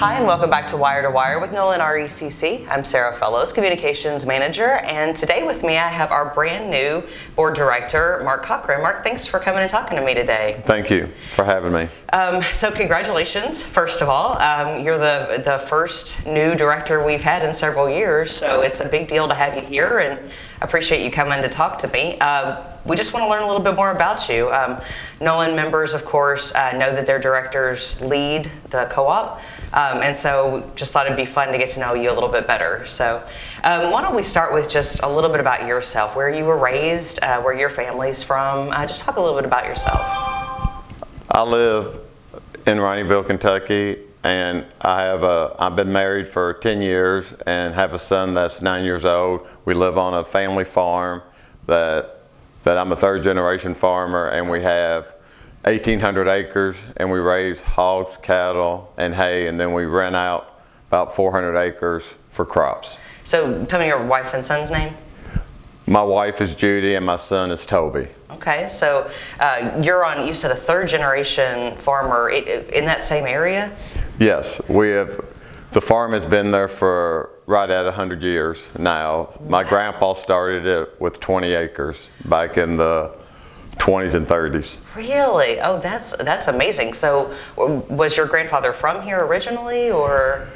Hi, and welcome back to Wire with Nolan RECC. I'm Sarah Fellows, Communications Manager, and today with me I have our brand new Board Director, Mark Cochran. Mark, thanks for coming and talking to me today. Thank you for having me. So congratulations, first of all. You're the first new director we've had in several years, so it's a big deal to have you here, and I appreciate you coming to talk to me. We just want to learn a little bit more about you. Nolin members, of course, know that their directors lead the co-op, and so just thought it'd be fun to get to know you a little bit better. So why don't we start with just a little bit about yourself, where you were raised, where your family's from. Just talk a little bit about yourself. I live in Ronnieville, Kentucky, and I've been married for 10 years and have a son that's 9 years old. We live on a family farm that I'm a third generation farmer, and we have 1,800 acres, and we raise hogs, cattle, and hay, and then we rent out about 400 acres for crops. So tell me your wife and son's name. My wife is Judy and my son is Toby. Okay, so you said a third generation farmer in that same area? Yes, the farm has been there for right at 100 years now. My grandpa started it with 20 acres back in the 20s and 30s. Really? Oh, that's amazing. So was your grandfather from here originally, or?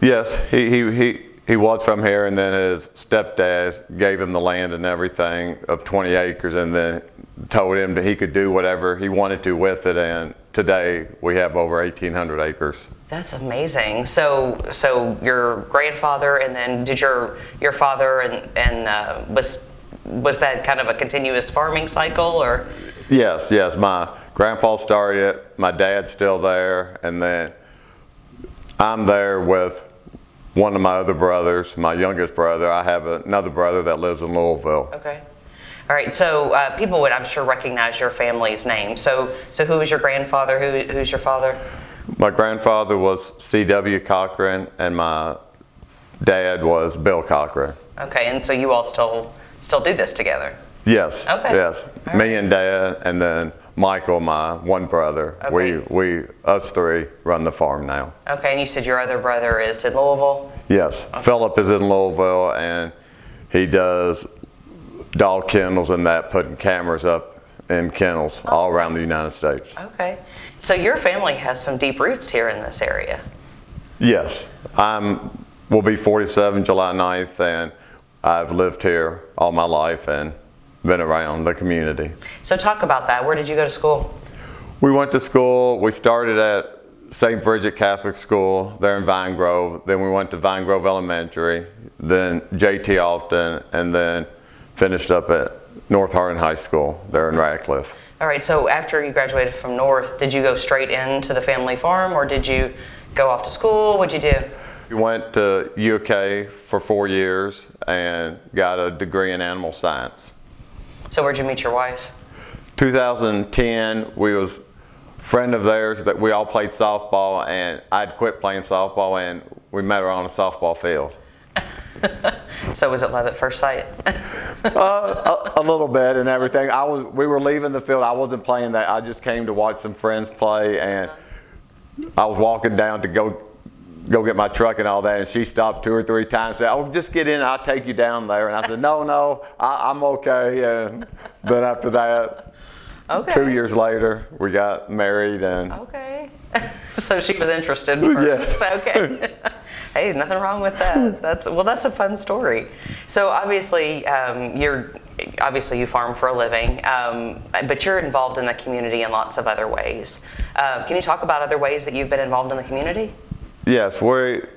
Yes, he was from here, and then his stepdad gave him the land and everything of 20 acres, and then told him that he could do whatever he wanted to with it, and today we have over 1,800 acres. That's amazing. So your grandfather, and then did your father, and was that kind of a continuous farming cycle, or? Yes. My grandpa started it, my dad's still there, and then I'm there with one of my other brothers, my youngest brother. I have another brother that lives in Louisville. Okay. All right, so people would, I'm sure, recognize your family's name. So who was your grandfather? Who's your father? My grandfather was C.W. Cochran, and my dad was Bill Cochran. Okay, and so you all still do this together? Yes. Okay. Yes, right. Me and Dad, and then Michael, my one brother. Okay. Us three run the farm now. Okay, and you said your other brother is in Louisville? Yes, okay. Philip is in Louisville, and he does dog kennels and that, putting cameras up in kennels all around the United States. Okay, so your family has some deep roots here in this area. Yes, will be 47 July 9th, and I've lived here all my life and been around the community. So talk about that. Where did you go to school? We went to school. We started at St. Bridget Catholic School there in Vine Grove. Then we went to Vine Grove Elementary, then J.T. Alton, and then finished up at North Hardin High School there in Radcliffe. All right, so after you graduated from North, did you go straight into the family farm, or did you go off to school? What'd you do? We went to UK for 4 years and got a degree in animal science. So where'd you meet your wife? 2010, we was friend of theirs that we all played softball, and I'd quit playing softball, and we met her on a softball field. So was it love at first sight? A little bit and everything. We were leaving the field. I wasn't playing that. I just came to watch some friends play, and I was walking down to go get my truck and all that, and she stopped two or three times and said, "Oh, just get in. I'll take you down there." And I said, no, I'm okay. And then after that, okay. 2 years later, we got married. And okay. So she was interested first. Yes. Okay. Hey, nothing wrong with that. That's a fun story. So obviously, you farm for a living, but you're involved in the community in lots of other ways. Can you talk about other ways that you've been involved in the community? Yes, the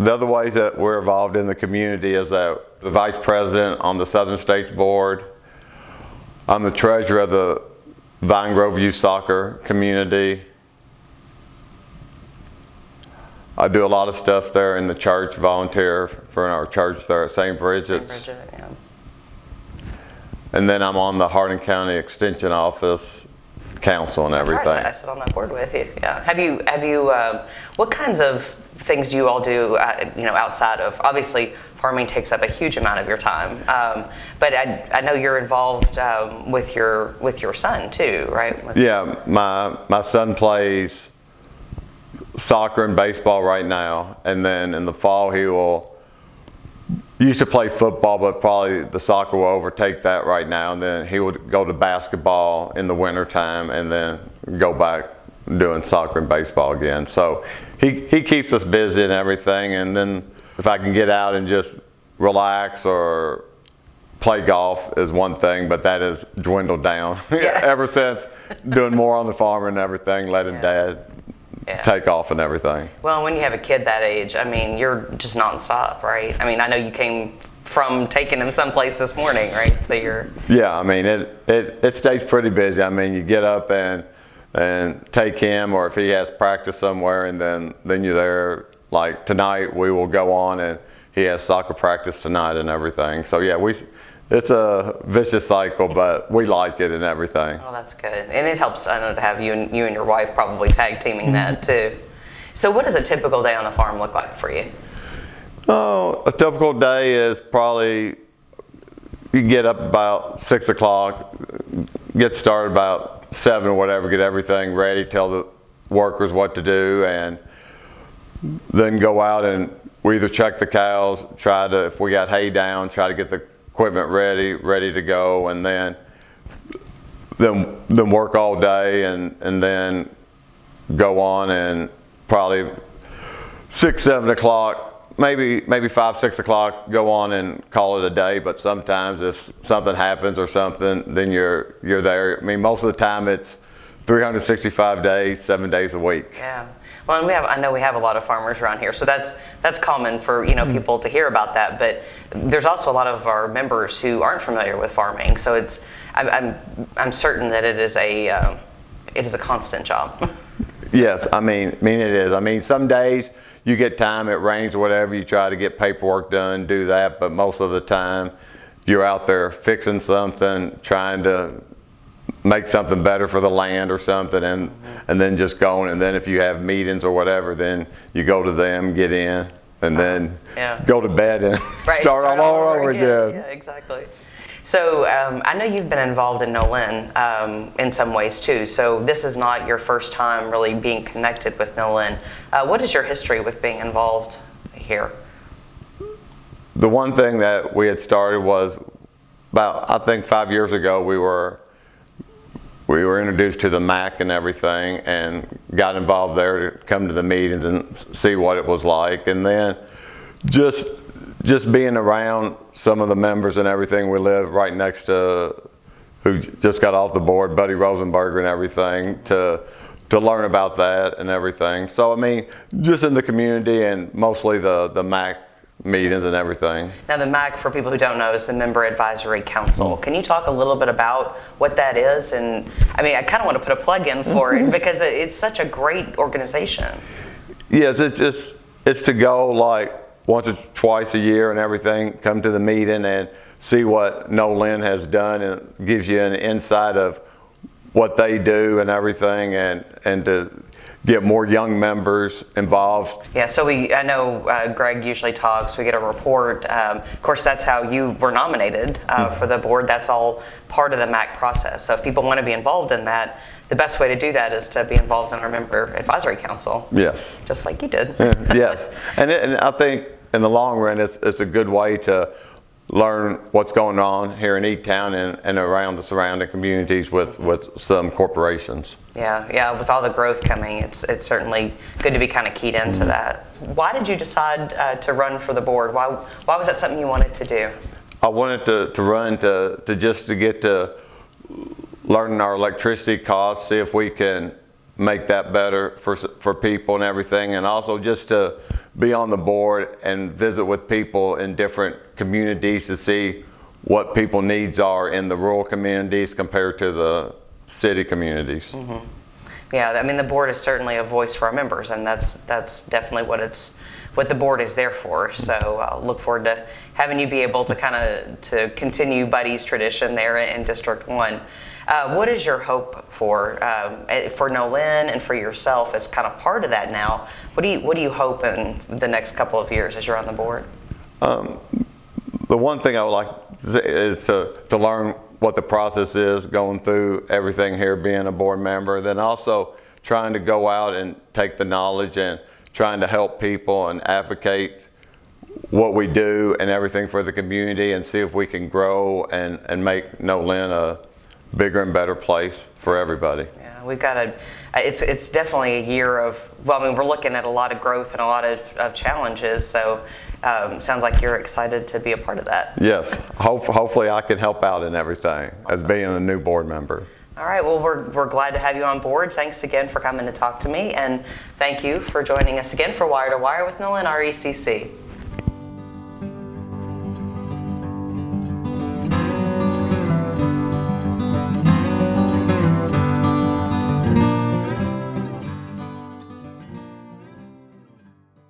other ways that we're involved in the community is that the vice president on the Southern States board. I'm the treasurer of the Vine Grove Youth Soccer community. I do a lot of stuff there in the church, volunteer for our church there at St. Bridget's. St. Bridget, yeah. And then I'm on the Hardin County Extension Office Council and everything. That's right, I sit on that board with you. Yeah. Have you? What kinds of things do you all do? Outside of, obviously, farming takes up a huge amount of your time. But I know you're involved with your son too, right? My son plays soccer and baseball right now, and then in the fall he will used to play football, but probably the soccer will overtake that right now, and then he would go to basketball in the wintertime and then go back doing soccer and baseball again. So he keeps us busy and everything, and then if I can get out and just relax or play golf is one thing, but that has dwindled down ever since doing more on the farm and everything, letting dad take off and everything. Well, when you have a kid that age, I mean, you're just nonstop, right? I mean, I know you came from taking him someplace this morning, right? So you're... Yeah, I mean, it stays pretty busy. I mean, you get up and take him, or if he has practice somewhere, and then you're there. Like tonight, we will go on, and he has soccer practice tonight and everything. So yeah, it's a vicious cycle, but we like it and everything. Oh, that's good, and it helps. I know to have you and your wife probably tag teaming that too. So, what does a typical day on the farm look like for you? Oh, a typical day is probably you get up about 6 o'clock, get started about 7 or whatever, get everything ready, tell the workers what to do, and then go out and we either check the cows, if we got hay down, try to get the equipment ready to go, and then work all day, and then go on, and probably 6, 7 o'clock, maybe 5, 6 o'clock, go on and call it a day. But sometimes if something happens or something, then you're there. I mean, most of the time it's 365 days, 7 days a week. Yeah. Well, and I know we have a lot of farmers around here, so that's common for people to hear about that. But there's also a lot of our members who aren't familiar with farming, so it's I'm certain that it is a constant job. Yes, I mean it is. I mean, some days you get time, it rains or whatever, you try to get paperwork done, do that, but most of the time you're out there fixing something, trying to make something better for the land or something, and then just going, and then if you have meetings or whatever, then you go to them, get in, and then go to bed and start all over again. Yeah, exactly. So I know you've been involved in Nolin in some ways too, so this is not your first time really being connected with Nolin. What is your history with being involved here? The one thing that we had started was about, I think 5 years ago, we were introduced to the MAC and everything, and got involved there to come to the meetings and see what it was like. And then just being around some of the members and everything. We live right next to, who just got off the board, Buddy Rosenberger and everything, to learn about that and everything. So, I mean, just in the community and mostly the MAC meetings and everything. Now the MAC, for people who don't know, is the Member Advisory Council. Can you talk a little bit about what that is? And I mean, I kind of want to put a plug in for it because it's such a great organization. Yes, it's to go like once or twice a year and everything, come to the meeting and see what Nolin has done, and gives you an insight of what they do and everything, and to get more young members involved. Yeah, so I know Greg usually talks, we get a report. Of course, that's how you were nominated for the board. That's all part of the MAC process. So if people want to be involved in that, the best way to do that is to be involved in our Member Advisory Council. Yes. Just like you did. Yes, and I think in the long run, it's a good way to learn what's going on here in E-town and around the surrounding communities with some corporations. Yeah, with all the growth coming, it's certainly good to be kind of keyed into that. Why did you decide to run for the board? Why was that something you wanted to do? I wanted to run to just to get to learn our electricity costs, see if we can make that better for people and everything, and also just to be on the board and visit with people in different communities to see what people's needs are in the rural communities compared to the city communities. Mm-hmm. Yeah, I mean, the board is certainly a voice for our members, and that's definitely what the board is there for. So I look forward to having you be able to continue Buddy's tradition there in District 1. What is your hope for Nolin and for yourself as kind of part of that now? What do you hope in the next couple of years as you're on the board? The one thing I would like to say is to learn what the process is going through everything here, being a board member, then also trying to go out and take the knowledge and trying to help people and advocate what we do and everything for the community, and see if we can grow and make Nolin a bigger and better place for everybody. Yeah, we've got it's definitely a year of, well, I mean, we're looking at a lot of growth and a lot of challenges, so sounds like you're excited to be a part of that. Yes, hopefully I can help out in everything. Awesome. As being a new board member. All right, well, we're glad to have you on board. Thanks again for coming to talk to me, and thank you for joining us again for Wire to Wire with Nolan RECC.